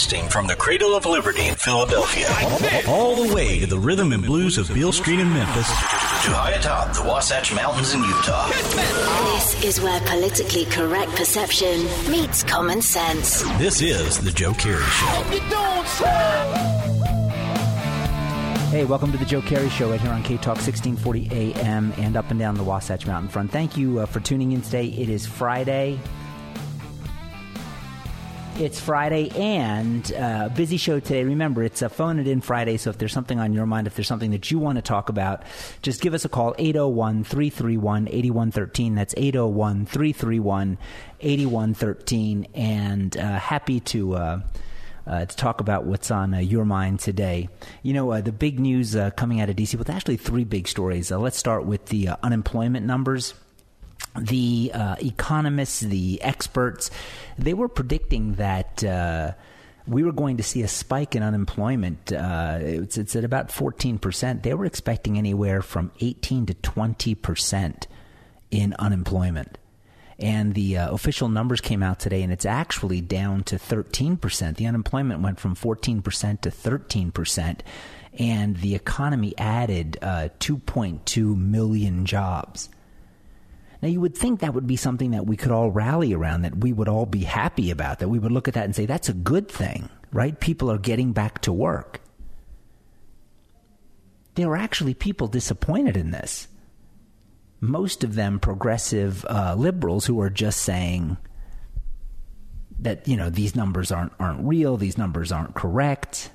Broadcasting from the Cradle of Liberty in Philadelphia, all the way to the rhythm and blues of Beale Street in Memphis, to high atop the Wasatch Mountains in Utah. This is where politically correct perception meets common sense. This is The Joe Kerry Show. Hey, welcome to The Joe Kerry Show right here on K Talk 1640 AM and up and down the Wasatch Mountain front. Thank you for tuning in today. It is Friday. It's Friday and a busy show today. Remember, it's a Phone It In Friday, so if there's something on your mind, if there's something that you want to talk about, just give us a call, 801-331-8113. That's 801-331-8113. And happy to talk about what's on your mind today. You know, the big news coming out of D.C., well, there's actually three big stories. Let's start with the unemployment numbers. The economists, the experts, they were predicting that we were going to see a spike in unemployment. It's at about 14%. They were expecting anywhere from 18 to 20% in unemployment. And the official numbers came out today, and it's actually down to 13%. The unemployment went from 14% to 13%, and the economy added 2.2 million jobs. Now, you would think that would be something that we could all rally around, that we would all be happy about, that we would look at that and say, that's a good thing, right? People are getting back to work. There are actually people disappointed in this. Most of them progressive liberals who are just saying that, you know, these numbers aren't real, these numbers aren't correct.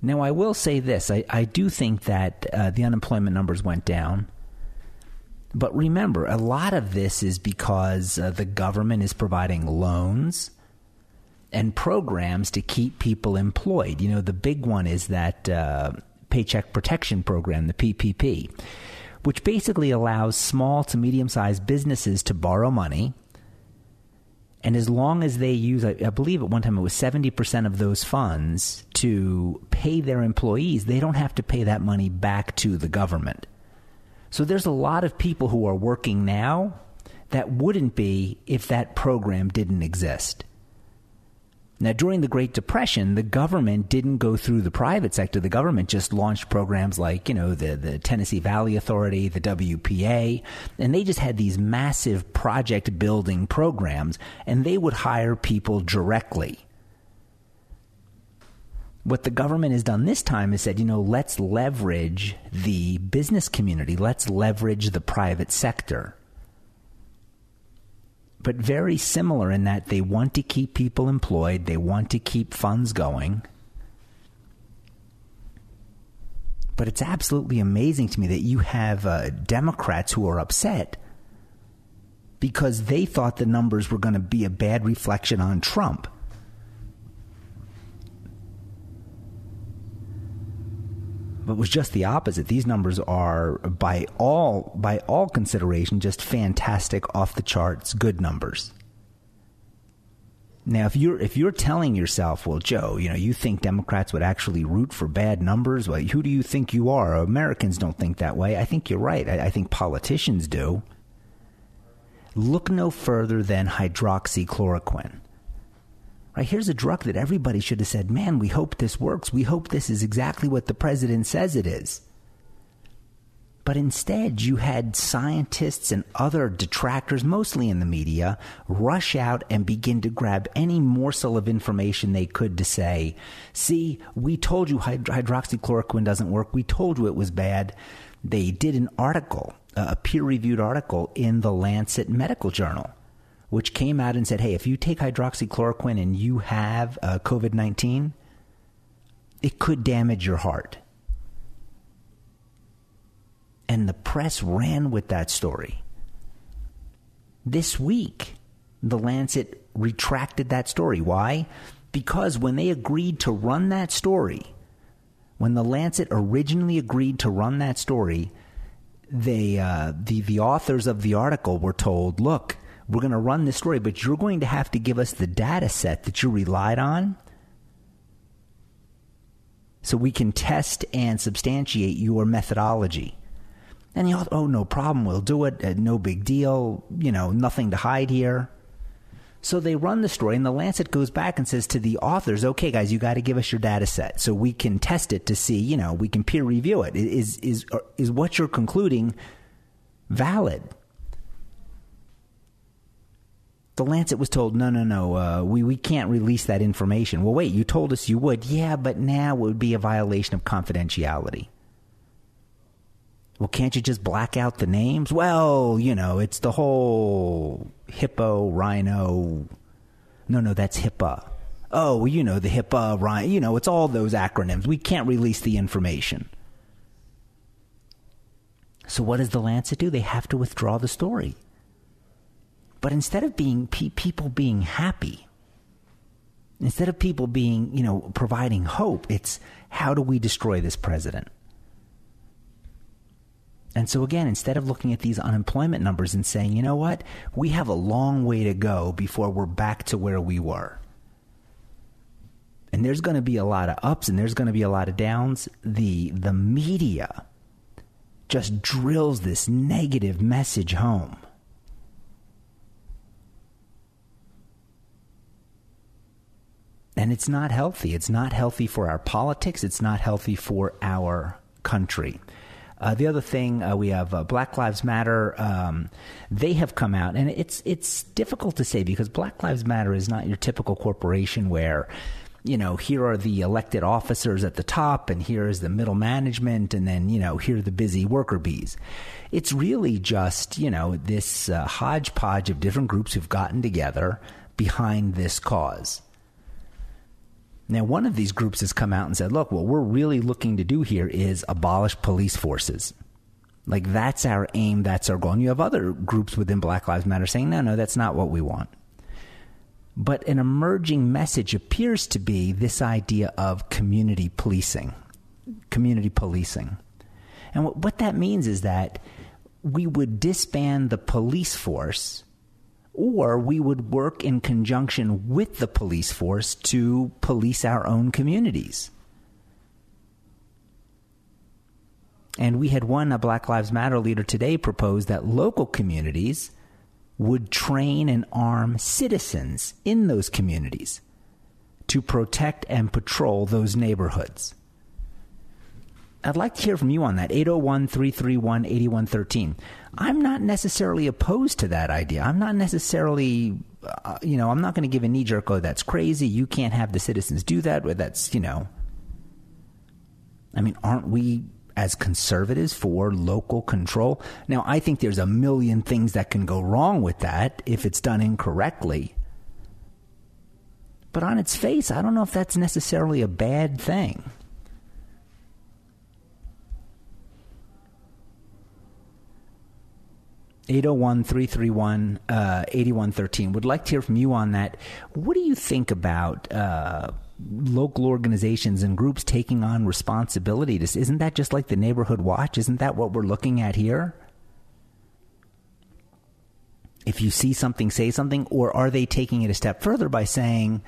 Now, I will say this. I do think that the unemployment numbers went down. But remember, a lot of this is because the government is providing loans and programs to keep people employed. You know, the big one is that Paycheck Protection Program, the PPP, which basically allows small to medium-sized businesses to borrow money. And as long as they use, I believe at one time it was 70% of those funds to pay their employees, they don't have to pay that money back to the government. So there's a lot of people who are working now that wouldn't be if that program didn't exist. Now, during the Great Depression, the government didn't go through the private sector. The government just launched programs like, you know, the Tennessee Valley Authority, the WPA, and they just had these massive project building programs, and they would hire people directly. What the government has done this time is said, you know, let's leverage the business community. Let's leverage the private sector. But very similar in that they want to keep people employed. They want to keep funds going. But it's absolutely amazing to me that you have Democrats who are upset because they thought the numbers were going to be a bad reflection on Trump. But was just the opposite. These numbers are, by all consideration, just fantastic, off the charts, good numbers. Now, if you're telling yourself, well, Joe, you know, you think Democrats would actually root for bad numbers? Well, who do you think you are? Americans don't think that way. I think you're right. I think politicians do. Look no further than hydroxychloroquine. Here's a drug that everybody should have said, man, we hope this works. We hope this is exactly what the president says it is. But instead, you had scientists and other detractors, mostly in the media, rush out and begin to grab any morsel of information they could to say, see, we told you hydroxychloroquine doesn't work. We told you it was bad. They did an article, a peer-reviewed article in the Lancet medical journal, which came out and said, hey, if you take hydroxychloroquine and you have COVID-19, it could damage your heart. And the press ran with that story. This week, the Lancet retracted that story. Why? Because when they agreed to run that story, when the Lancet originally agreed to run that story, they the authors of the article were told, look, we're going to run this story, but you're going to have to give us the data set that you relied on so we can test and substantiate your methodology. And you thought, oh, no problem, we'll do it, no big deal, you know, nothing to hide here. So they run the story, and the Lancet goes back and says to the authors, okay, guys, you got to give us your data set so we can test it to see, you know, we can peer review it. Is what you're concluding valid? The Lancet was told, no, we can't release that information. Well, wait, you told us you would. Yeah, but now it would be a violation of confidentiality. Well, can't you just black out the names? Well, you know, it's the whole hippo, rhino. No, that's HIPAA. Oh, you know, the HIPAA, rhino, you know, it's all those acronyms. We can't release the information. So what does the Lancet do? They have to withdraw the story. But instead of people being happy, instead of people being, you know, providing hope, it's how do we destroy this president? And so again, instead of looking at these unemployment numbers and saying, you know what, we have a long way to go before we're back to where we were. And there's going to be a lot of ups and there's going to be a lot of downs. The media just drills this negative message home. And it's not healthy. It's not healthy for our politics. It's not healthy for our country. The other thing, we have Black Lives Matter. They have come out, and it's difficult to say because Black Lives Matter is not your typical corporation where, you know, here are the elected officers at the top, and here is the middle management, and then, you know, here are the busy worker bees. It's really just, you know, this hodgepodge of different groups who've gotten together behind this cause. Now, one of these groups has come out and said, look, what we're really looking to do here is abolish police forces. Like, that's our aim. That's our goal. And you have other groups within Black Lives Matter saying, no, that's not what we want. But an emerging message appears to be this idea of community policing. And what that means is that we would disband the police force, or we would work in conjunction with the police force to police our own communities. And we had a Black Lives Matter leader today propose that local communities would train and arm citizens in those communities to protect and patrol those neighborhoods. I'd like to hear from you on that, 801-331-8113. I'm not necessarily opposed to that idea. I'm not necessarily, I'm not going to give a knee-jerk, oh, that's crazy. You can't have the citizens do that. That's, you know. I mean, aren't we as conservatives for local control? Now, I think there's a million things that can go wrong with that if it's done incorrectly. But on its face, I don't know if that's necessarily a bad thing. Eight zero one 331 8113. Would like to hear from you on that. What do you think about local organizations and groups taking on responsibility? Isn't that just like the neighborhood watch? Isn't that what we're looking at here? If you see something, say something. Or are they taking it a step further by saying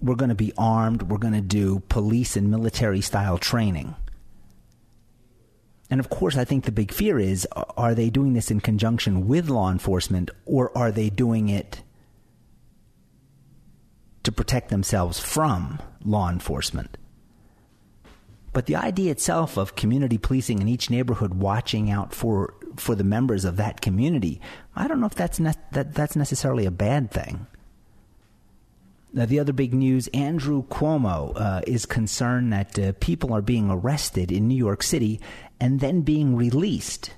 we're going to be armed? We're going to do police and military style training. And of course, I think the big fear is, are they doing this in conjunction with law enforcement, or are they doing it to protect themselves from law enforcement? But the idea itself of community policing in each neighborhood watching out for the members of that community, I don't know if that's necessarily a bad thing. Now, the other big news, Andrew Cuomo is concerned that people are being arrested in New York City and then being released.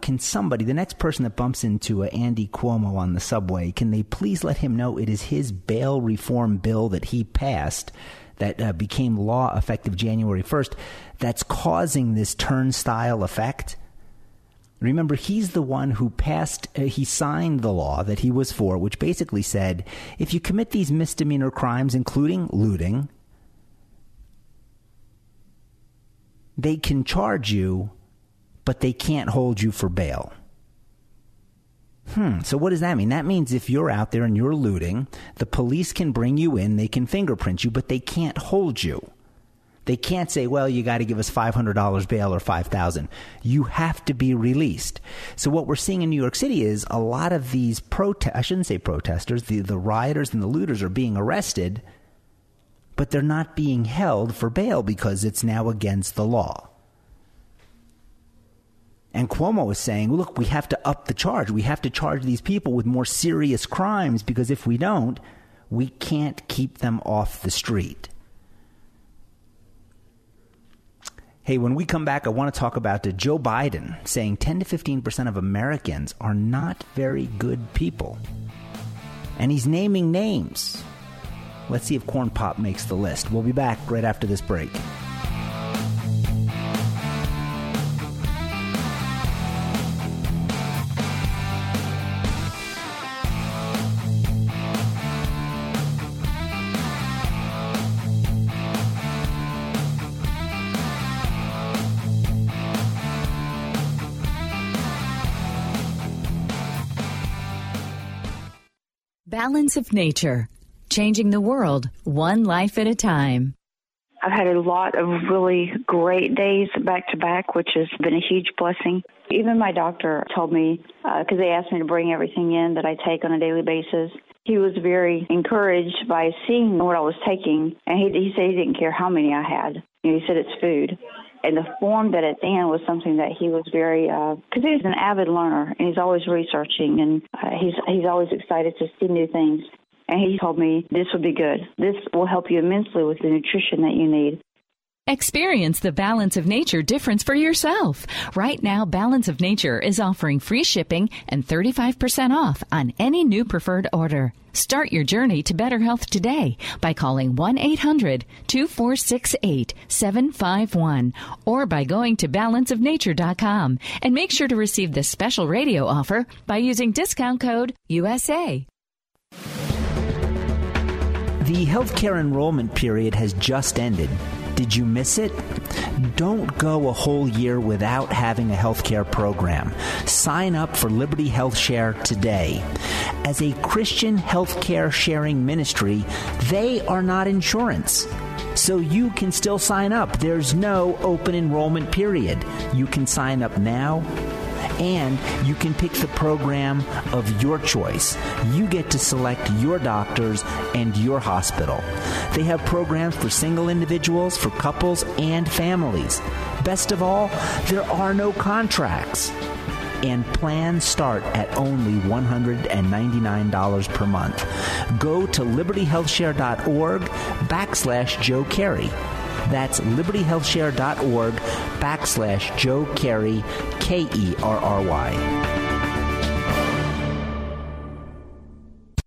Can somebody, the next person that bumps into Andy Cuomo on the subway, can they please let him know it is his bail reform bill that he passed that became law effective January 1st that's causing this turnstile effect? Remember, he's the one who he signed the law that he was for, which basically said, if you commit these misdemeanor crimes, including looting, they can charge you, but they can't hold you for bail. So what does that mean? That means if you're out there and you're looting, the police can bring you in, they can fingerprint you, but they can't hold you. They can't say, well, you got to give us $500 bail or $5,000. You have to be released. So what we're seeing in New York City is a lot of these protesters, the rioters and the looters are being arrested, but they're not being held for bail because it's now against the law. And Cuomo is saying, look, we have to up the charge. We have to charge these people with more serious crimes because if we don't, we can't keep them off the street. Hey, when we come back, I want to talk about Joe Biden saying 10 to 15% of Americans are not very good people. And he's naming names. Let's see if Corn Pop makes the list. We'll be back right after this break. Balance of Nature, changing the world one life at a time. I've had a lot of really great days back to back, which has been a huge blessing. Even my doctor told me, because they asked me to bring everything in that I take on a daily basis. He was very encouraged by seeing what I was taking, and he said he didn't care how many I had. You know, he said it's food. And the form that it's in was something that he was very, because he's an avid learner, and he's always researching, and he's always excited to see new things. And he told me, this would be good. This will help you immensely with the nutrition that you need. Experience the Balance of Nature difference for yourself. Right now, Balance of Nature is offering free shipping and 35% off on any new preferred order. Start your journey to better health today by calling 1-800-2468-751 or by going to balanceofnature.com and make sure to receive this special radio offer by using discount code USA. The healthcare enrollment period has just ended. Did you miss it? Don't go a whole year without having a healthcare program. Sign up for Liberty HealthShare today. As a Christian healthcare sharing ministry, they are not insurance. So you can still sign up. There's no open enrollment period. You can sign up now. And you can pick the program of your choice. You get to select your doctors and your hospital. They have programs for single individuals, for couples, and families. Best of all, there are no contracts. And plans start at only $199 per month. Go to LibertyHealthShare.org/Joe Kerry. That's LibertyHealthShare.org/Joe Kerry, Kerry.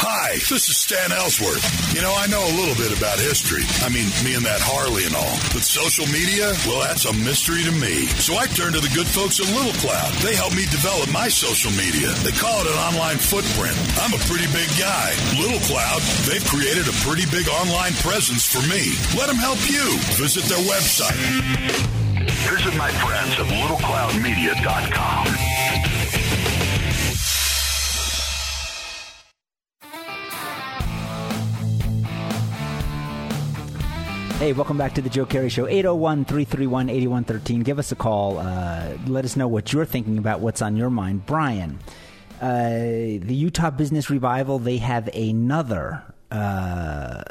Hi, this is Stan Ellsworth. You know, I know a little bit about history. I mean, me and that Harley and all. But social media, well, that's a mystery to me. So I turned to the good folks at Little Cloud. They helped me develop my social media. They call it an online footprint. I'm a pretty big guy. Little Cloud, they've created a pretty big online presence for me. Let them help you. Visit their website. Visit my friends at LittleCloudMedia.com. Hey, welcome back to the Joe Kerry Show, 801-331-8113. Give us a call. Let us know what you're thinking about, what's on your mind. Brian, the Utah Business Revival, they have another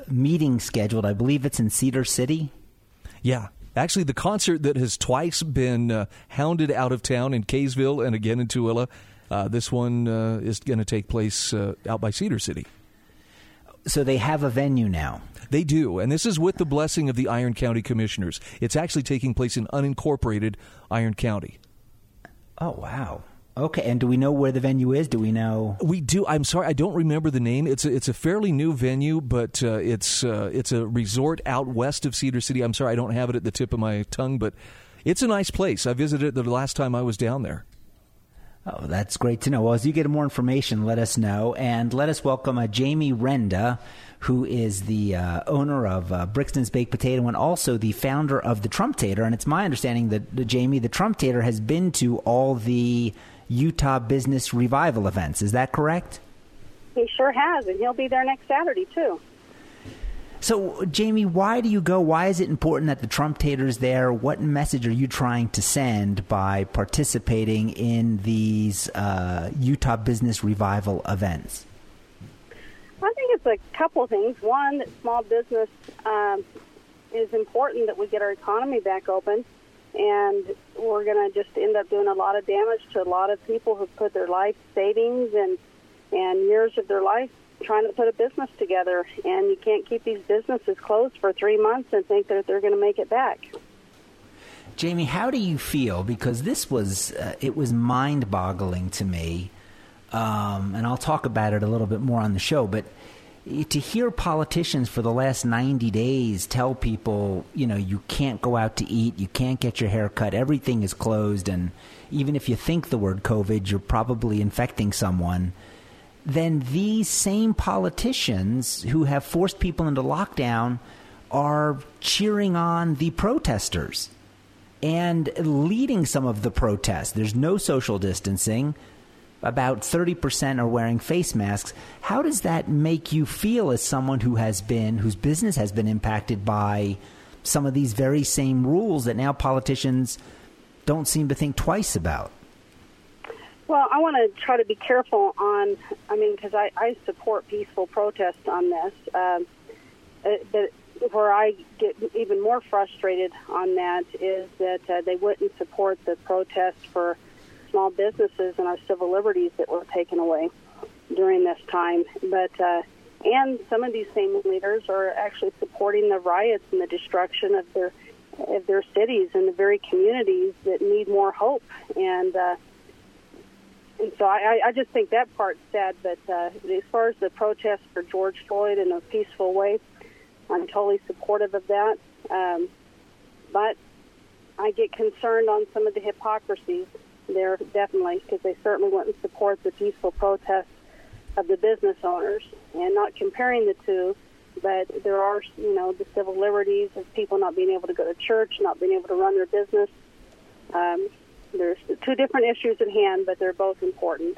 meeting scheduled. I believe it's in Cedar City. Yeah. Actually, the concert that has twice been hounded out of town in Kaysville and again in Tooele, this one is going to take place out by Cedar City. So they have a venue now. They do, and this is with the blessing of the Iron County Commissioners. It's actually taking place in unincorporated Iron County. Oh, wow. Okay, and do we know where the venue is? Do we know? We do. I'm sorry, I don't remember the name. It's a fairly new venue, but it's a resort out west of Cedar City. I'm sorry, I don't have it at the tip of my tongue, but it's a nice place. I visited it the last time I was down there. Oh, that's great to know. Well, as you get more information, let us know. And let us welcome Jamie Renda, who is the owner of Brixton's Baked Potato and also the founder of the Trump Tater. And it's my understanding that, Jamie, the Trump Tater has been to all the Utah Business Revival events. Is that correct? He sure has, and he'll be there next Saturday, too. So, Jamie, why do you go? Why is it important that the Trump Tater's there? What message are you trying to send by participating in these Utah Business Revival events? I think it's a couple of things. One, that small business is important, that we get our economy back open, and we're going to just end up doing a lot of damage to a lot of people who put their life savings and years of their life trying to put a business together, and you can't keep these businesses closed for 3 months and think that they're going to make it back. Jamie, how do you feel? Because this was it was mind-boggling to me, and I'll talk about it a little bit more on the show, but to hear politicians for the last 90 days tell people, you know, you can't go out to eat, you can't get your hair cut, everything is closed, and even if you think the word COVID, you're probably infecting someone. Then these same politicians who have forced people into lockdown are cheering on the protesters and leading some of the protests. There's no social distancing. About 30% are wearing face masks. How does that make you feel as someone whose business has been impacted by some of these very same rules that now politicians don't seem to think twice about? Well, I want to try to be careful because I support peaceful protest on this. But where I get even more frustrated on that is that they wouldn't support the protest for small businesses and our civil liberties that were taken away during this time. But and some of these same leaders are actually supporting the riots and the destruction of their cities and the very communities that need more hope. And so I just think that part's sad, but as far as the protests for George Floyd in a peaceful way, I'm totally supportive of that. But I get concerned on some of the hypocrisy there, definitely, because they certainly wouldn't support the peaceful protests of the business owners. And not comparing the two, but there are, the civil liberties of people not being able to go to church, not being able to run their business. There's two different issues at hand, but they're both important.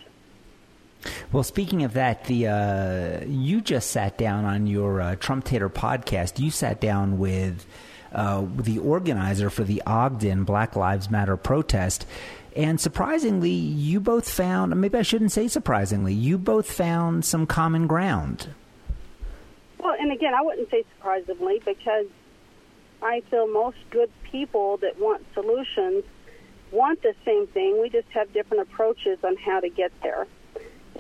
Well, speaking of that, you just sat down on your Trump Tater podcast. You sat down with the organizer for the Ogden Black Lives Matter protest. And surprisingly, you both found, maybe I shouldn't say surprisingly, you both found some common ground. Well, and again, I wouldn't say surprisingly, because I feel most good people that want solutions want the same thing. We just have different approaches on how to get there.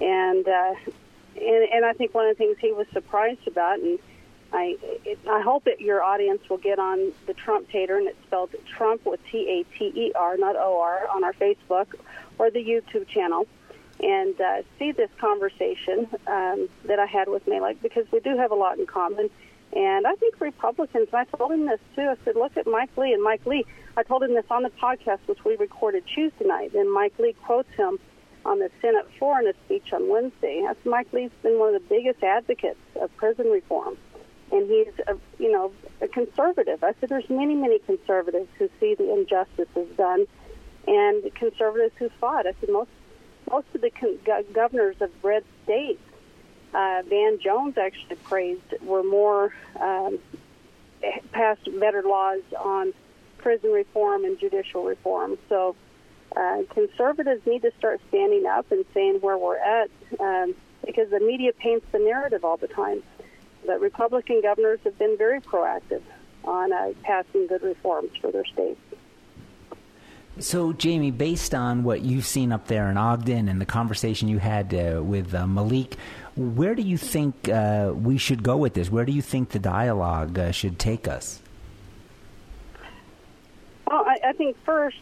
And I think one of the things he was surprised about, and I hope that your audience will get on the Trump Tater, and it's spelled Trump with T-A-T-E-R, not O-R, on our Facebook or the YouTube channel, and see this conversation that I had with Malik, because we do have a lot in common. And I think Republicans, and I told him this too, I said, look at Mike Lee. And Mike Lee, I told him this on the podcast, which we recorded Tuesday night. And Mike Lee quotes him on the Senate floor in a speech on Wednesday. I said, Mike Lee's been one of the biggest advocates of prison reform. And he's, a conservative. I said, there's many, many conservatives who see the injustices done and conservatives who fought. I said, most of the governors of red states, Van Jones actually praised, were more passed better laws on prison reform and judicial reform. So conservatives need to start standing up and saying where we're at, because the media paints the narrative all the time. But Republican governors have been very proactive on passing good reforms for their states. So, Jamie, based on what you've seen up there in Ogden and the conversation you had with Malik, where do you think we should go with this? Where do you think the dialogue should take us? Well, I think first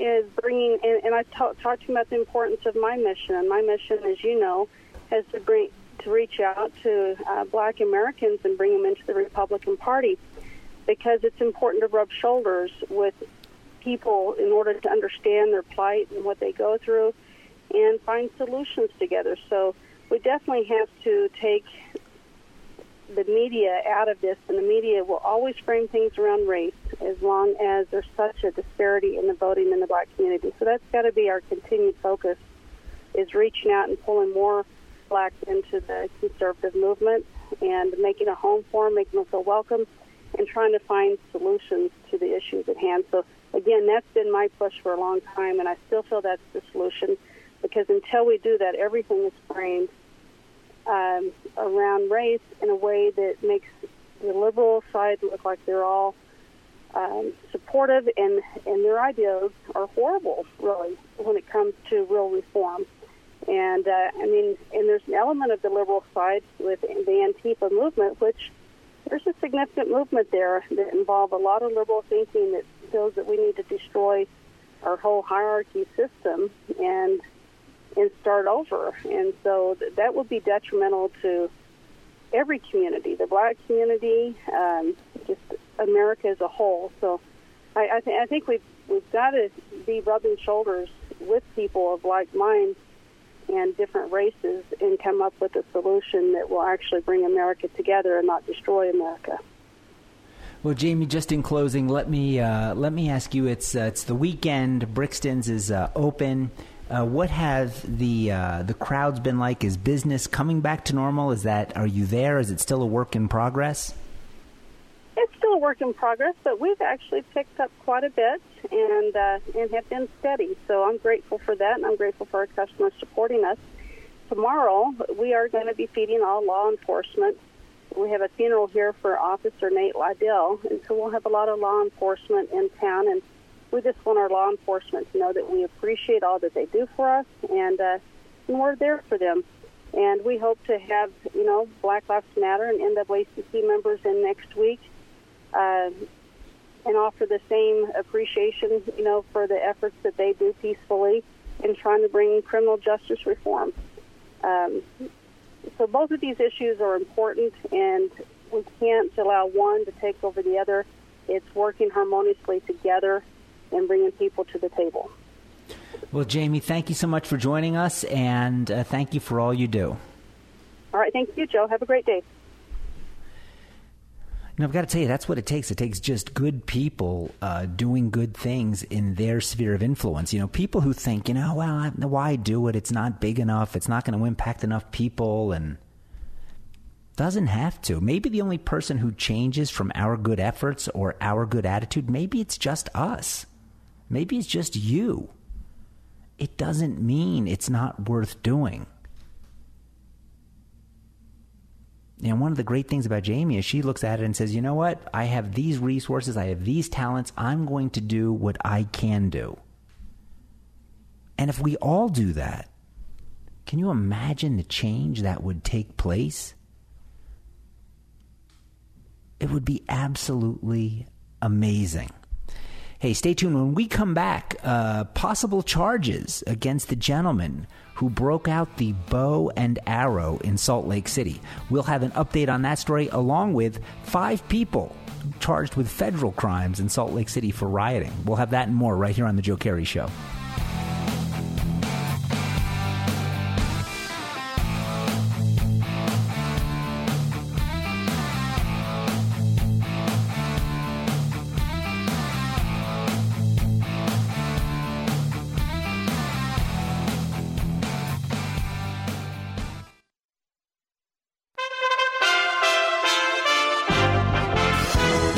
is bringing, and I talked to him about the importance of my mission. And my mission, as you know, is to reach out to Black Americans and bring them into the Republican Party, because it's important to rub shoulders with people in order to understand their plight and what they go through and find solutions together. So we definitely have to take the media out of this, and the media will always frame things around race as long as there's such a disparity in the voting in the Black community. So that's got to be our continued focus, is reaching out and pulling more Blacks into the conservative movement and making a home for them, making them feel welcome, and trying to find solutions to the issues at hand. So again, that's been my push for a long time, and I still feel that's the solution, because until we do that, everything is framed around race in a way that makes the liberal side look like they're all supportive, and their ideas are horrible, really, when it comes to real reform. And, and there's an element of the liberal side with the Antifa movement, which there's a significant movement there that involves a lot of liberal thinking that feels that we need to destroy our whole hierarchy system and start over. And so that would be detrimental to every community, the Black community, just America as a whole. So I think we've got to be rubbing shoulders with people of like minds and different races and come up with a solution that will actually bring America together and not destroy America. Well, Jamie, just in closing, let me ask you, it's the weekend, Brixton's is open. What have the crowds been like? Is business coming back to normal? Are you there? Is it still a work in progress? It's still a work in progress, but we've actually picked up quite a bit and have been steady. So I'm grateful for that, and I'm grateful for our customers supporting us. Tomorrow, we are going to be feeding all law enforcement. We have a funeral here for Officer Nate Liddell, and so we'll have a lot of law enforcement in town, and we just want our law enforcement to know that we appreciate all that they do for us, and we're there for them. And we hope to have, Black Lives Matter and NAACP members in next week and offer the same appreciation, for the efforts that they do peacefully in trying to bring criminal justice reform. So both of these issues are important, and we can't allow one to take over the other. It's working harmoniously together and bringing people to the table. Well, Jamie, thank you so much for joining us, and thank you for all you do. All right. Thank you, Joe. Have a great day. And I've got to tell you, that's what it takes. It takes just good people doing good things in their sphere of influence. People who think, why do it? It's not big enough. It's not going to impact enough people, and doesn't have to. Maybe the only person who changes from our good efforts or our good attitude, maybe it's just us. Maybe it's just you. It doesn't mean it's not worth doing. And one of the great things about Jamie is she looks at it and says, you know what? I have these resources. I have these talents. I'm going to do what I can do. And if we all do that, can you imagine the change that would take place? It would be absolutely amazing. Hey, stay tuned. When we come back, possible charges against the gentleman who broke out the bow and arrow in Salt Lake City. We'll have an update on that story, along with 5 people charged with federal crimes in Salt Lake City for rioting. We'll have that and more right here on The Joe Kerry Show.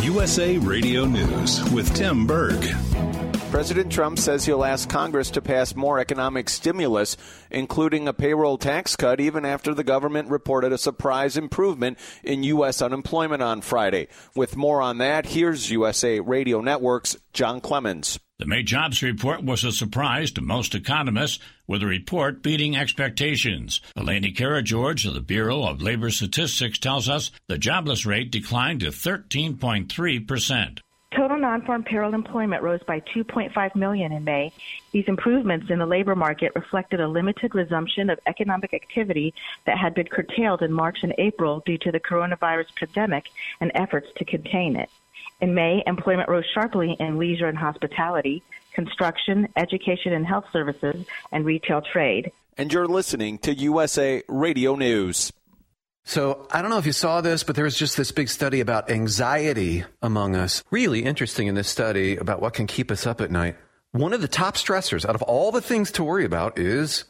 USA Radio News with Tim Berg. President Trump says he'll ask Congress to pass more economic stimulus, including a payroll tax cut, even after the government reported a surprise improvement in U.S. unemployment on Friday. With more on that, here's USA Radio Network's John Clemens. The May jobs report was a surprise to most economists, with the report beating expectations. Eleni Kara-George of the Bureau of Labor Statistics tells us the jobless rate declined to 13.3%. Total non-farm payroll employment rose by 2.5 million in May. These improvements in the labor market reflected a limited resumption of economic activity that had been curtailed in March and April due to the coronavirus pandemic and efforts to contain it. In May, employment rose sharply in leisure and hospitality, construction, education and health services, and retail trade. And you're listening to USA Radio News. So I don't know if you saw this, but there was just this big study about anxiety among us. Really interesting in this study about what can keep us up at night. One of the top stressors out of all the things to worry about is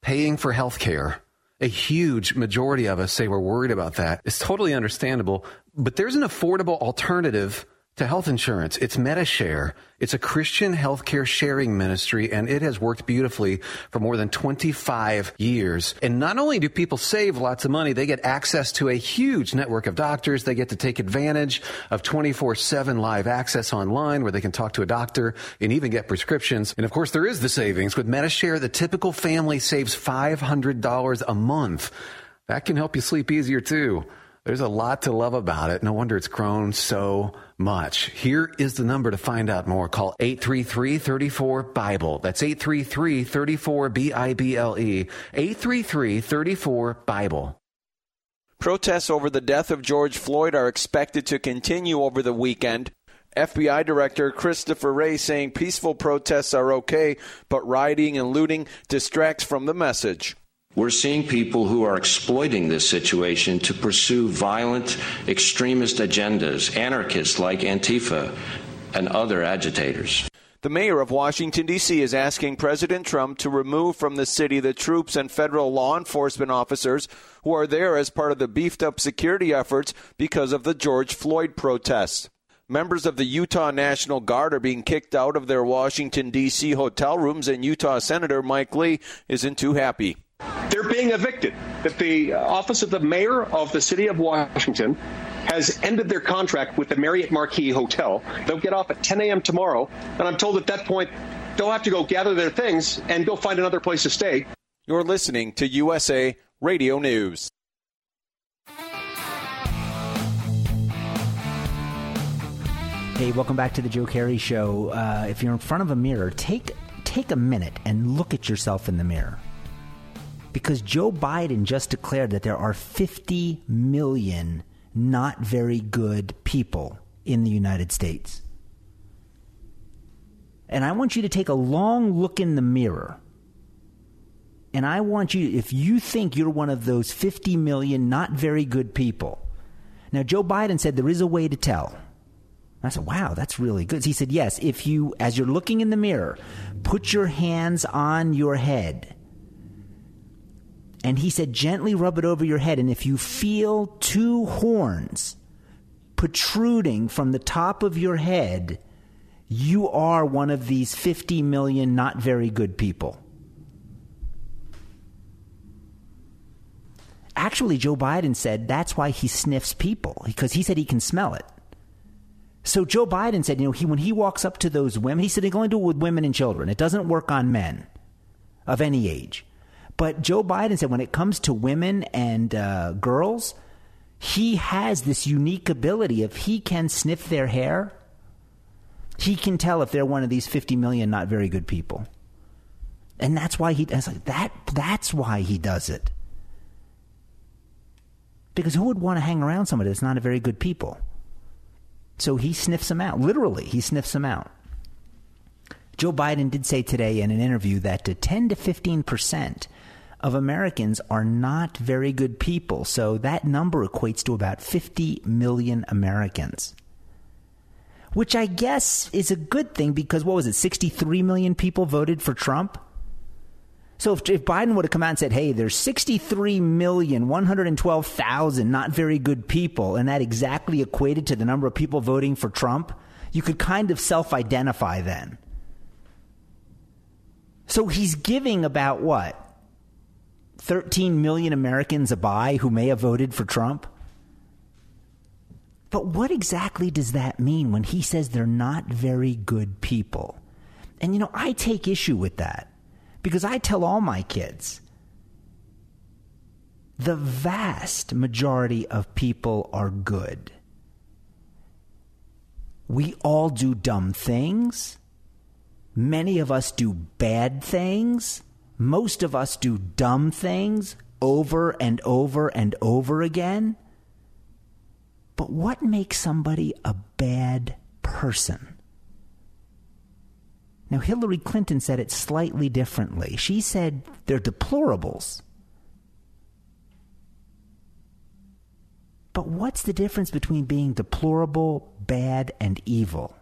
paying for health care. A huge majority of us say we're worried about that. It's totally understandable, but there's an affordable alternative to health insurance. It's Metashare. It's a Christian healthcare sharing ministry, and it has worked beautifully for more than 25 years. And not only do people save lots of money, they get access to a huge network of doctors. They get to take advantage of 24/7 live access online where they can talk to a doctor and even get prescriptions. And of course, there is the savings. With Metashare, the typical family saves $500 a month. That can help you sleep easier too. There's a lot to love about it. No wonder it's grown so much. Here is the number to find out more. Call 833-34-BIBLE. That's 833-34-BIBLE. 833-34-BIBLE. Protests over the death of George Floyd are expected to continue over the weekend. FBI Director Christopher Wray saying peaceful protests are okay, but rioting and looting distracts from the message. We're seeing people who are exploiting this situation to pursue violent extremist agendas, anarchists like Antifa and other agitators. The mayor of Washington, D.C. is asking President Trump to remove from the city the troops and federal law enforcement officers who are there as part of the beefed-up security efforts because of the George Floyd protests. Members of the Utah National Guard are being kicked out of their Washington, D.C. hotel rooms, and Utah Senator Mike Lee isn't too happy. They're being evicted, that the office of the mayor of the city of Washington has ended their contract with the Marriott Marquis Hotel. They'll get off at 10 a.m. tomorrow, and I'm told at that point they'll have to go gather their things and go find another place to stay. You're listening to USA Radio News. Hey, welcome back to the Joe Kerry Show. If you're in front of a mirror, take a minute and look at yourself in the mirror. Because Joe Biden just declared that there are 50 million not very good people in the United States. And I want you to take a long look in the mirror. And I want you, if you think you're one of those 50 million not very good people. Now, Joe Biden said there is a way to tell. I said, wow, that's really good. He said, yes, if you, as you're looking in the mirror, put your hands on your head. And he said, gently rub it over your head. And if you feel two horns protruding from the top of your head, you are one of these 50 million not very good people. Actually, Joe Biden said that's why he sniffs people, because he said he can smell it. So Joe Biden said, when he walks up to those women, he said he can only do it with women and children. It doesn't work on men of any age. But Joe Biden said when it comes to women and girls, he has this unique ability. If he can sniff their hair, he can tell if they're one of these 50 million not very good people. And that's why that's why he does it. Because who would want to hang around somebody that's not a very good people? So he sniffs them out. Literally, he sniffs them out. Joe Biden did say today in an interview that 10 to 15% of Americans are not very good people. So that number equates to about 50 million Americans, which I guess is a good thing because, 63 million people voted for Trump? So if Biden would have come out and said, hey, there's 63,112,000 not very good people, and that exactly equated to the number of people voting for Trump, you could kind of self-identify then. So he's giving about, 13 million Americans a bye who may have voted for Trump? But what exactly does that mean when he says they're not very good people? And, I take issue with that because I tell all my kids, the vast majority of people are good. we all do dumb things. Many of us do bad things. Most of us do dumb things over and over and over again. But what makes somebody a bad person? Now, Hillary Clinton said it slightly differently. She said they're deplorables. But what's the difference between being deplorable, bad, and evil?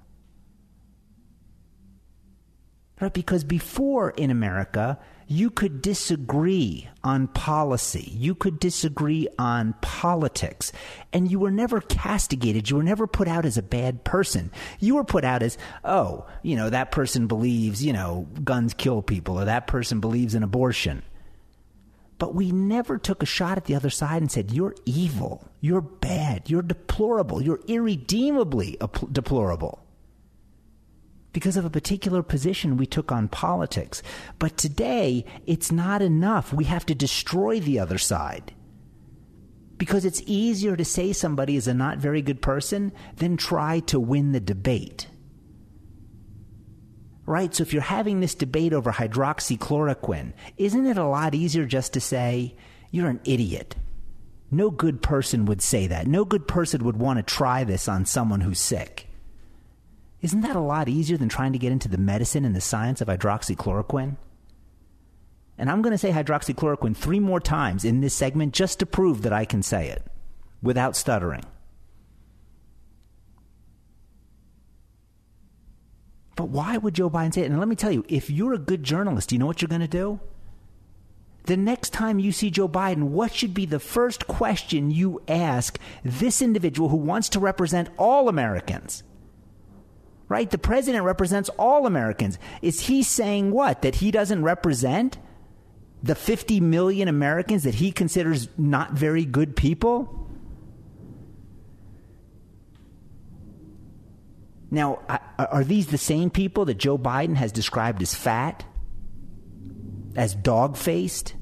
Right? Because before in America, you could disagree on policy. You could disagree on politics. And you were never castigated. You were never put out as a bad person. You were put out as, oh, you know, that person believes, you know, guns kill people, or that person believes in abortion. But we never took a shot at the other side and said, you're evil, you're bad, you're deplorable, you're irredeemably deplorable. Because of a particular position we took on politics. But today, it's not enough. We have to destroy the other side. Because it's easier to say somebody is a not very good person than try to win the debate. Right? So if you're having this debate over hydroxychloroquine, isn't it a lot easier just to say, you're an idiot? No good person would say that. No good person would want to try this on someone who's sick. Isn't that a lot easier than trying to get into the medicine and the science of hydroxychloroquine? And I'm going to say hydroxychloroquine 3 more times in this segment just to prove that I can say it without stuttering. But why would Joe Biden say it? And let me tell you, if you're a good journalist, you know what you're going to do? The next time you see Joe Biden, what should be the first question you ask this individual who wants to represent all Americans? Right? The president represents all Americans. Is he saying what? That he doesn't represent the 50 million Americans that he considers not very good people? Now, are these the same people that Joe Biden has described as fat, as dog-faced,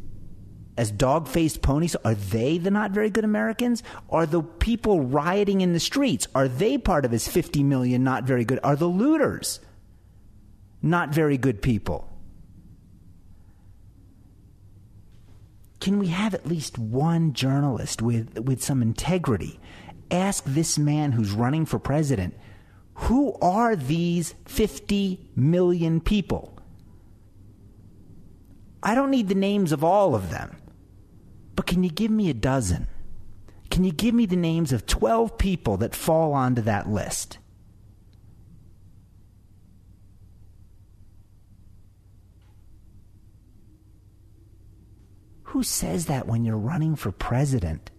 as dog-faced ponies? Are they the not very good Americans? Are the people rioting in the streets, are they part of his 50 million not very good? Are the looters not very good people? Can we have at least one journalist with some integrity ask this man who's running for president, who are these 50 million people? I don't need the names of all of them. But can you give me a dozen? Can you give me the names of 12 people that fall onto that list? Who says that when you're running for president?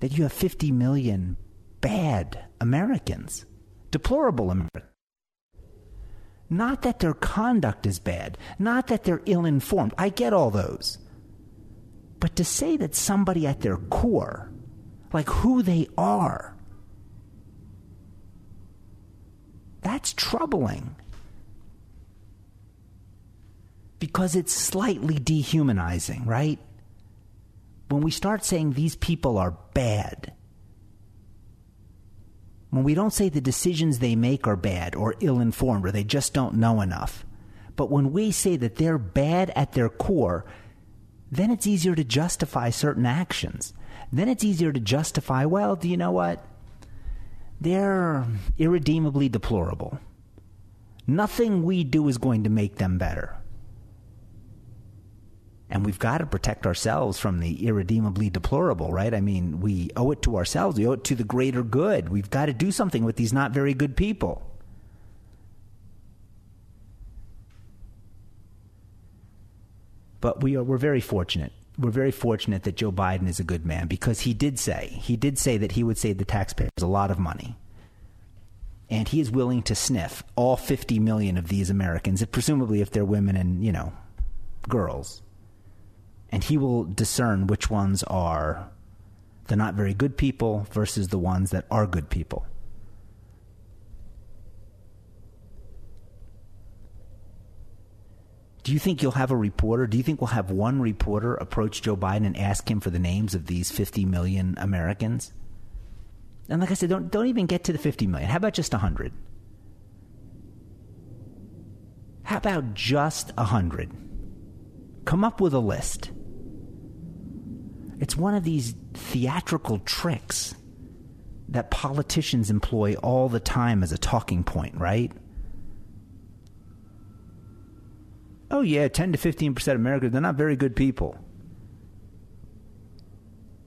That you have 50 million bad Americans, deplorable Americans. Not that their conduct is bad, not that they're ill-informed. I get all those. But to say that somebody at their core, like who they are, that's troubling. Because it's slightly dehumanizing, right? When we start saying these people are bad, when we don't say the decisions they make are bad or ill-informed or they just don't know enough, but when we say that they're bad at their core, then it's easier to justify certain actions. Then it's easier to justify, well, do you know what? They're irredeemably deplorable. Nothing we do is going to make them better. And we've got to protect ourselves from the irredeemably deplorable, right? I mean, we owe it to ourselves. We owe it to the greater good. We've got to do something with these not very good people. But we're very fortunate. We're very fortunate that Joe Biden is a good man, because he did say that he would save the taxpayers a lot of money. And he is willing to sniff all 50 million of these Americans, presumably if they're women and, you know, girls. And he will discern which ones are the not very good people versus the ones that are good people. Do you think you'll have a reporter? Do you think we'll have one reporter approach Joe Biden and ask him for the names of these 50 million Americans? And like I said, don't even get to the 50 million. How about just 100? How about just 100? Come up with a list. It's one of these theatrical tricks that politicians employ all the time as a talking point, right? Oh yeah, 10 to 15% of America, they're not very good people.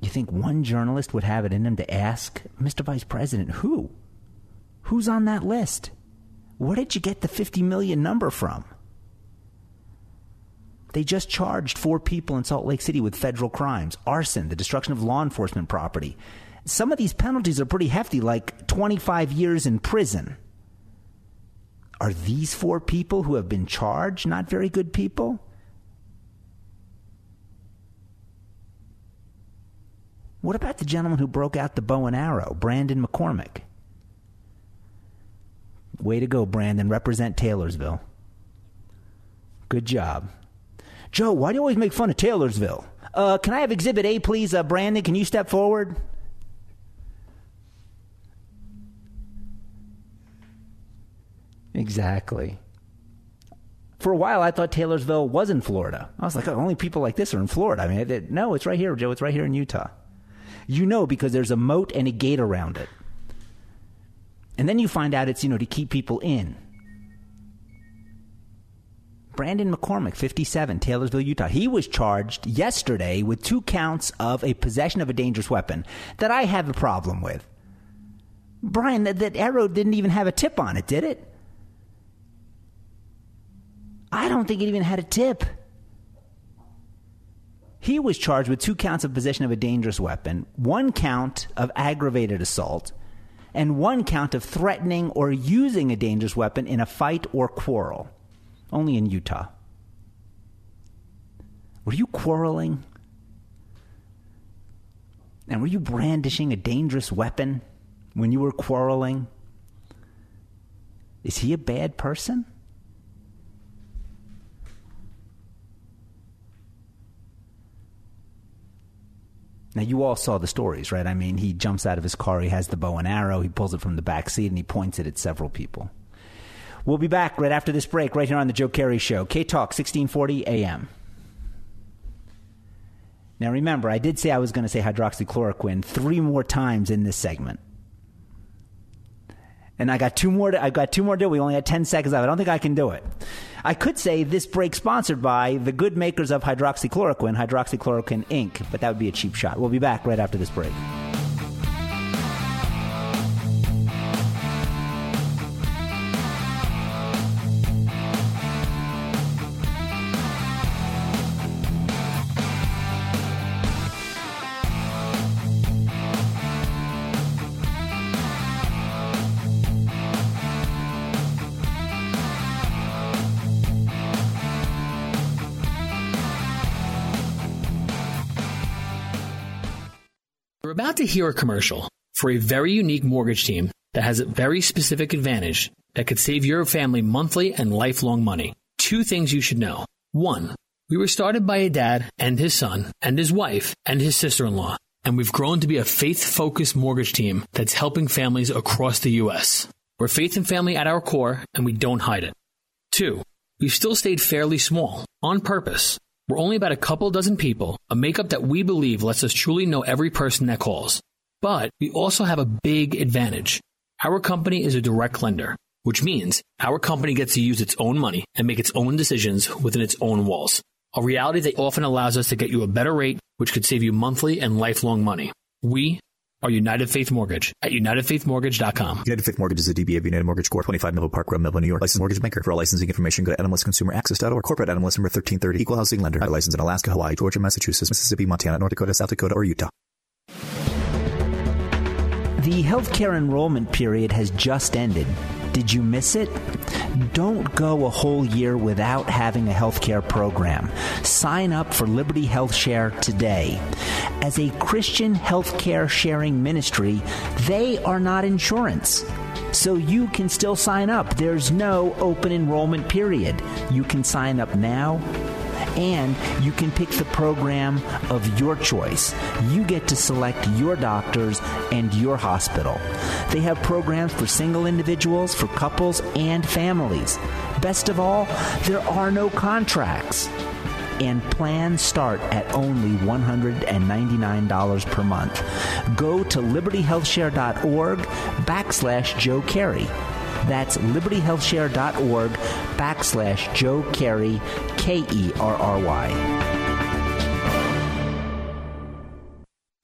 You think one journalist would have it in him to ask, Mr. Vice President, who? Who's on that list? Where did you get the 50 million number from? They just charged 4 people in Salt Lake City with federal crimes, arson, the destruction of law enforcement property. Some of these penalties are pretty hefty, like 25 years in prison. Are these 4 people who have been charged not very good people? What about the gentleman who broke out the bow and arrow, Brandon McCormick? Way to go, Brandon. Represent Taylorsville. Good job. Joe, why do you always make fun of Taylorsville? Can I have Exhibit A, please? Brandon, can you step forward? Exactly. For a while, I thought Taylorsville was in Florida. I was like, oh, only people like this are in Florida. I mean, no, it's right here, Joe. It's right here in Utah. You know, because there's a moat and a gate around it. And then you find out it's, you know, to keep people in. Brandon McCormick, 57, Taylorsville, Utah. He was charged yesterday with 2 counts of a possession of a dangerous weapon that I have a problem with. Brian, that arrow didn't even have a tip on it, did it? I don't think it even had a tip. He was charged with 2 counts of possession of a dangerous weapon, 1 count of aggravated assault, and 1 count of threatening or using a dangerous weapon in a fight or quarrel. Only in Utah. Were you quarreling? And were you brandishing a dangerous weapon when you were quarreling? Is he a bad person? Now, you all saw the stories, right? I mean, he jumps out of his car, he has the bow and arrow, he pulls it from the back seat, and he points it at several people. We'll be back right after this break, right here on The Joe Kerry Show. K Talk, 1640 AM. Now, remember, I did say I was going to say hydroxychloroquine 3 more times in this segment. And I got 2 more to do. We only had 10 seconds left. I don't think I can do it. I could say this break sponsored by the good makers of hydroxychloroquine, Hydroxychloroquine Inc., but that would be a cheap shot. We'll be back right after this break. About to hear a commercial for a very unique mortgage team that has a very specific advantage that could save your family monthly and lifelong money. 2 things you should know. 1, we were started by a dad and his son and his wife and his sister-in-law, and we've grown to be a faith-focused mortgage team that's helping families across the U.S. We're faith and family at our core, and we don't hide it. 2, we've still stayed fairly small, on purpose. We're only about a couple dozen people, a makeup that we believe lets us truly know every person that calls. But we also have a big advantage. Our company is a direct lender, which means our company gets to use its own money and make its own decisions within its own walls, a reality that often allows us to get you a better rate, which could save you monthly and lifelong money. We are United Faith Mortgage at UnitedFaithMortgage.com. United Faith Mortgage is a DBA of United Mortgage Corp., 25 Melville Park Road, Melville, New York. Licensed mortgage banker. For all licensing information, go to AnimalistConsumerAccess.org. Corporate Animalist number 1330. Equal housing lender. Licensed in Alaska, Hawaii, Georgia, Massachusetts, Mississippi, Montana, North Dakota, South Dakota, or Utah. The healthcare enrollment period has just ended. Did you miss it? Don't go a whole year without having a healthcare program. Sign up for Liberty HealthShare today. As a Christian healthcare sharing ministry, they are not insurance. So you can still sign up. There's no open enrollment period. You can sign up now and you can pick the program of your choice. You get to select your doctors and your hospital. They have programs for single individuals, for couples, and families. Best of all, there are no contracts. And plans start at only $199 per month. Go to LibertyHealthShare.org/Joe Kerry. That's LibertyHealthShare.org/Joe Kerry, Kerry.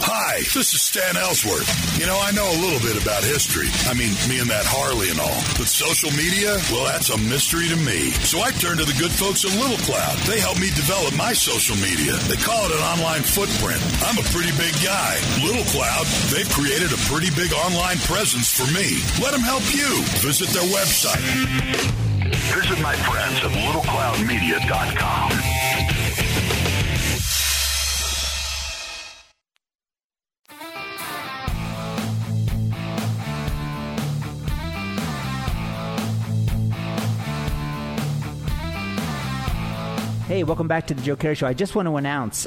Hi, this is Stan Ellsworth. You know, I know a little bit about history. I mean, me and that Harley and all. But social media, well, that's a mystery to me. So I turned to the good folks at Little Cloud. They helped me develop my social media. They call it an online footprint. I'm a pretty big guy. Little Cloud, they've created a pretty big online presence for me. Let them help you. Visit their website. Visit my friends at LittleCloudMedia.com. Hey, welcome back to the Joe Kerry Show. I just want to announce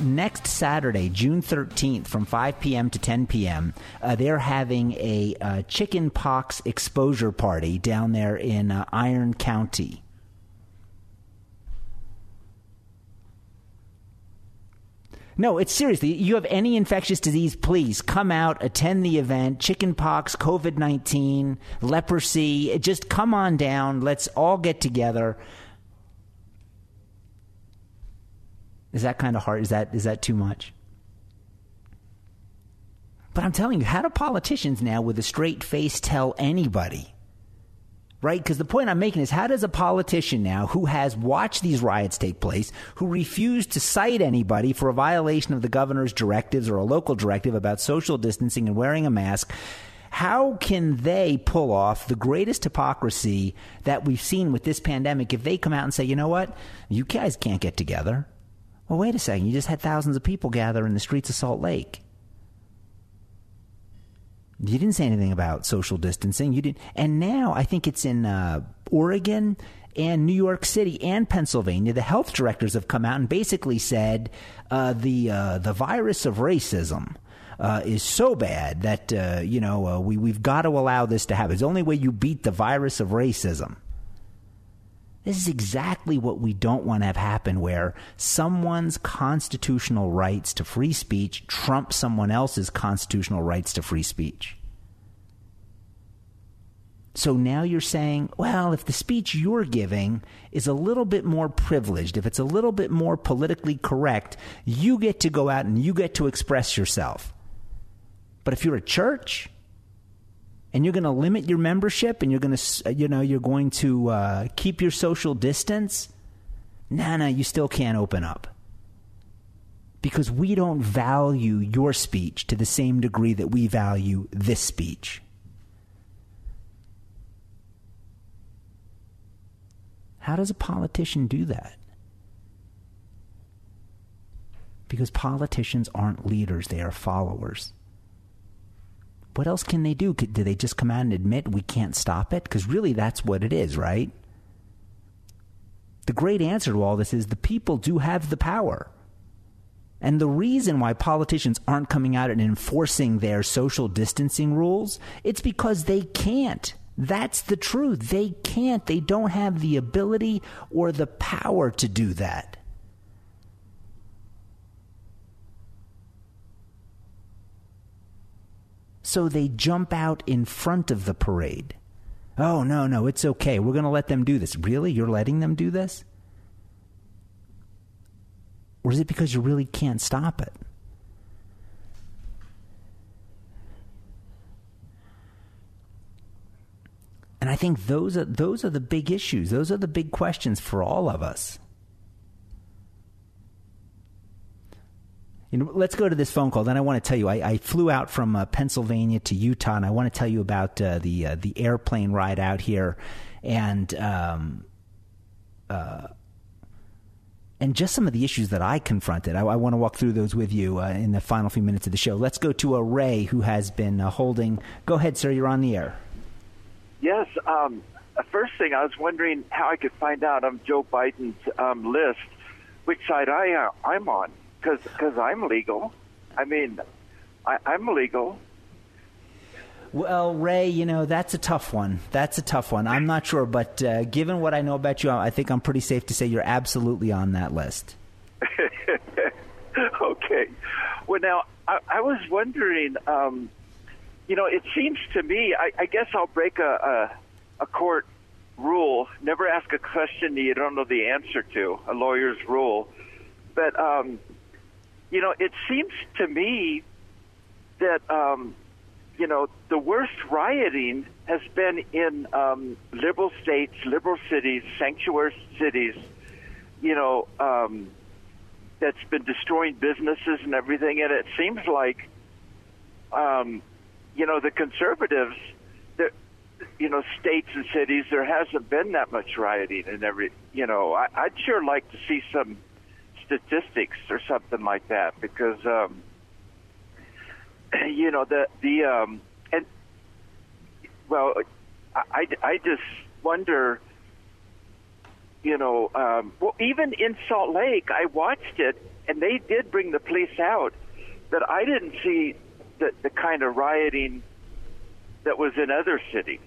next Saturday, June 13th, from 5 p.m. to 10 p.m., they're having a chicken pox exposure party down there in Iron County. No, it's seriously, you have any infectious disease, please come out, attend the event, chickenpox, COVID-19, leprosy, just come on down. Let's all get together. Is that kind of hard? Is that too much? But I'm telling you, how do politicians now with a straight face tell anybody? Right? Because the point I'm making is, how does a politician now who has watched these riots take place, who refused to cite anybody for a violation of the governor's directives or a local directive about social distancing and wearing a mask, how can they pull off the greatest hypocrisy that we've seen with this pandemic if they come out and say, you know what, you guys can't get together? Well, wait a second. You just had thousands of people gather in the streets of Salt Lake. You didn't say anything about social distancing. You didn't. And now I think it's in Oregon and New York City and Pennsylvania. The health directors have come out and basically said the virus of racism is so bad that we've got to allow this to happen. It's the only way you beat the virus of racism. This is exactly what we don't want to have happen, where someone's constitutional rights to free speech trump someone else's constitutional rights to free speech. So now you're saying, well, if the speech you're giving is a little bit more privileged, if it's a little bit more politically correct, you get to go out and you get to express yourself. But if you're a church and you're going to limit your membership, and you're going to keep your social distance, you still can't open up, because we don't value your speech to the same degree that we value this speech. How does a politician do that? Because politicians aren't leaders, they are followers. What else can they do? Do they just come out and admit we can't stop it? Because really that's what it is, right? The great answer to all this is the people do have the power. And the reason why politicians aren't coming out and enforcing their social distancing rules, it's because they can't. That's the truth. They can't. They don't have the ability or the power to do that. So they jump out in front of the parade. Oh, no, it's okay. We're going to let them do this. Really? You're letting them do this? Or is it because you really can't stop it? And I think those are the big issues. Those are the big questions for all of us. You know, let's go to this phone call. Then I want to tell you, I flew out from Pennsylvania to Utah, and I want to tell you about the airplane ride out here, and just some of the issues that I confronted. I want to walk through those with you in the final few minutes of the show. Let's go to Ray, who has been holding. Go ahead, sir. You're on the air. Yes. First thing, I was wondering how I could find out on Joe Biden's list which side I'm on. Because I'm legal. I mean, I'm legal. Well, Ray, you know, that's a tough one. I'm not sure. But given what I know about you, I think I'm pretty safe to say you're absolutely on that list. Okay. Well, now, I was wondering, you know, it seems to me, I guess I'll break a court rule. Never ask a question that you don't know the answer to, a lawyer's rule. But, you know, it seems to me that, you know, the worst rioting has been in liberal states, liberal cities, sanctuary cities, you know, that's been destroying businesses and everything. And it seems like, you know, the conservatives, you know, states and cities, there hasn't been that much rioting and every, you know, I'd sure like to see some statistics or something like that, because you know, and well, I just wonder, you know, well, even in Salt Lake, I watched it, and they did bring the police out, but I didn't see the kind of rioting that was in other cities.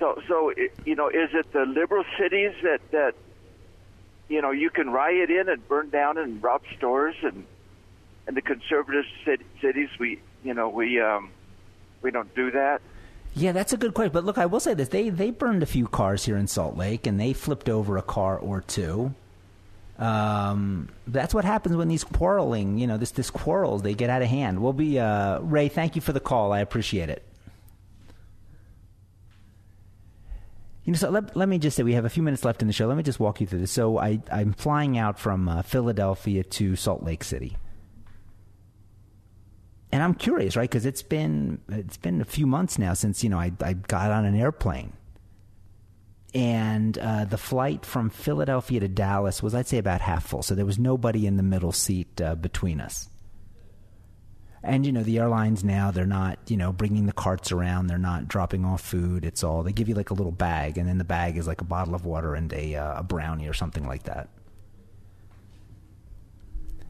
So you know, is it the liberal cities that you know, you can riot in and burn down and rob stores, and the conservative cities, we don't do that. Yeah, that's a good question. But look, I will say this: they burned a few cars here in Salt Lake, and they flipped over a car or two. That's what happens when these quarreling, you know, this quarrels, they get out of hand. We'll be Ray, thank you for the call. I appreciate it. You know, so let me just say, we have a few minutes left in the show. Let me just walk you through this. So I'm flying out from Philadelphia to Salt Lake City. And I'm curious, right? Because it's been a few months now since, you know, I got on an airplane. And the flight from Philadelphia to Dallas was, I'd say, about half full. So there was nobody in the middle seat between us. And, you know, the airlines now, they're not, you know, bringing the carts around. They're not dropping off food. It's all, they give you like a little bag, and then the bag is like a bottle of water and a brownie or something like that.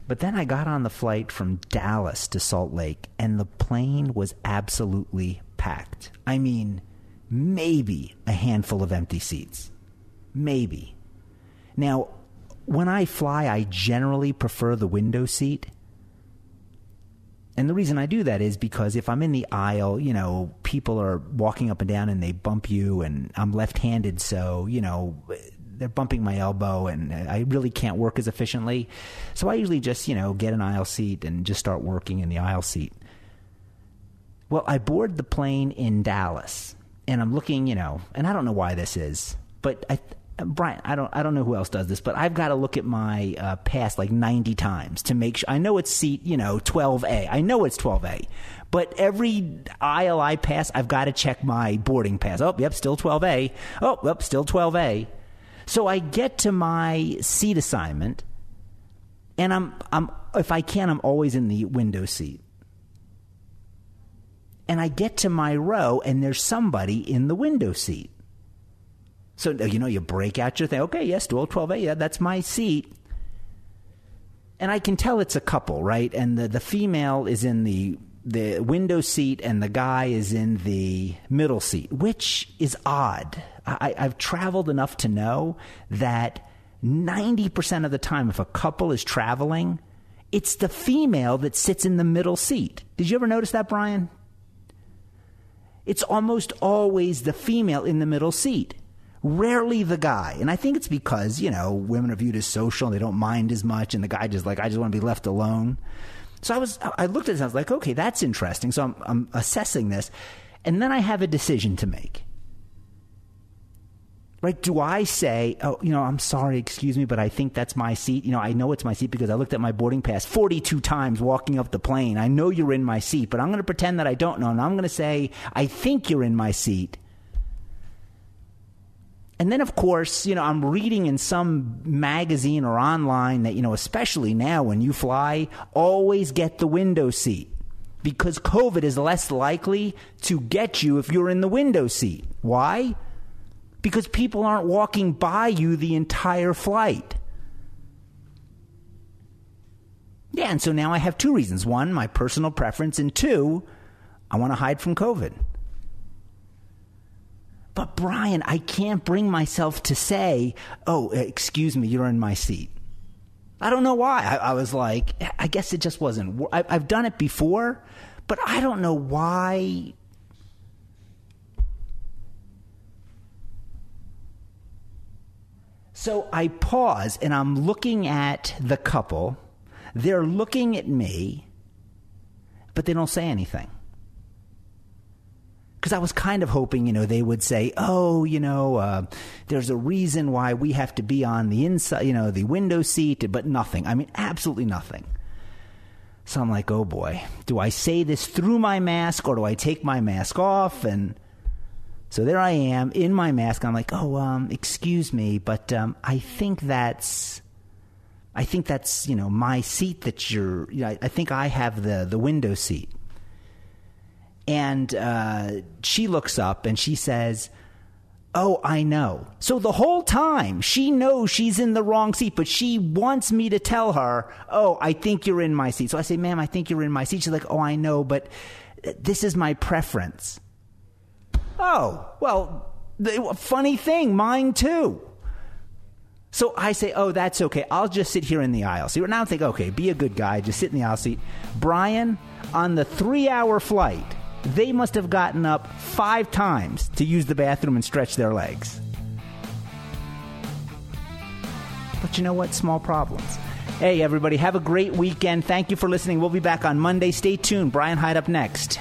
But then I got on the flight from Dallas to Salt Lake, and the plane was absolutely packed. I mean, maybe a handful of empty seats. Maybe. Now, when I fly, I generally prefer the window seat. And the reason I do that is because if I'm in the aisle, you know, people are walking up and down and they bump you, and I'm left-handed, so, you know, they're bumping my elbow and I really can't work as efficiently. So I usually just, you know, get an aisle seat and just start working in the aisle seat. Well, I board the plane in Dallas, and I'm looking, you know, and I don't know why this is, but Brian, I don't know who else does this, but I've got to look at my pass like 90 times to make sure. I know it's seat, you know, 12A. I know it's 12A. But every aisle I pass, I've got to check my boarding pass. Oh, yep, still 12A. Oh, yep, still 12A. So I get to my seat assignment, and I'm if I can, I'm always in the window seat. And I get to my row, and there's somebody in the window seat. So, you know, you break out your thing. Okay, yes, dual 12A, yeah, that's my seat. And I can tell it's a couple, right? And the female is in the window seat, and the guy is in the middle seat, which is odd. I've traveled enough to know that 90% of the time, if a couple is traveling, it's the female that sits in the middle seat. Did you ever notice that, Brian? It's almost always the female in the middle seat. Rarely the guy. And I think it's because, you know, women are viewed as social and they don't mind as much. And the guy just like, I just want to be left alone. So I looked at this. I was like, okay, that's interesting. So I'm assessing this. And then I have a decision to make. right? Do I say, oh, you know, I'm sorry, excuse me, but I think that's my seat. You know, I know it's my seat because I looked at my boarding pass 42 times walking up the plane. I know you're in my seat, but I'm going to pretend that I don't know. And I'm going to say, I think you're in my seat. And then, of course, you know, I'm reading in some magazine or online that, you know, especially now when you fly, always get the window seat because COVID is less likely to get you if you're in the window seat. Why? Because people aren't walking by you the entire flight. Yeah, and so now I have two reasons. One, my personal preference, and two, I want to hide from COVID. But, Brian, I can't bring myself to say, oh, excuse me, you're in my seat. I don't know why. I was like, I guess it just wasn't. I've done it before, but I don't know why. So I pause, and I'm looking at the couple. They're looking at me, but they don't say anything. Because I was kind of hoping, you know, they would say, oh, you know, there's a reason why we have to be on the inside, you know, the window seat, but nothing. I mean, absolutely nothing. So I'm like, oh, boy, do I say this through my mask or do I take my mask off? And so there I am in my mask. I'm like, oh, excuse me, but I think that's, you know, my seat that you're, you know, I think I have the window seat. And she looks up and she says, oh, I know. So the whole time she knows she's in the wrong seat, but she wants me to tell her, oh, I think you're in my seat. So I say, ma'am, I think you're in my seat. She's like, oh, I know, but this is my preference. Oh, well, funny thing, mine too. So I say, oh, that's okay. I'll just sit here in the aisle seat. And I think, okay, be a good guy. Just sit in the aisle seat. Brian, on the 3-hour flight, they must have gotten up 5 times to use the bathroom and stretch their legs. But you know what? Small problems. Hey, everybody, have a great weekend. Thank you for listening. We'll be back on Monday. Stay tuned. Brian Hyde up next.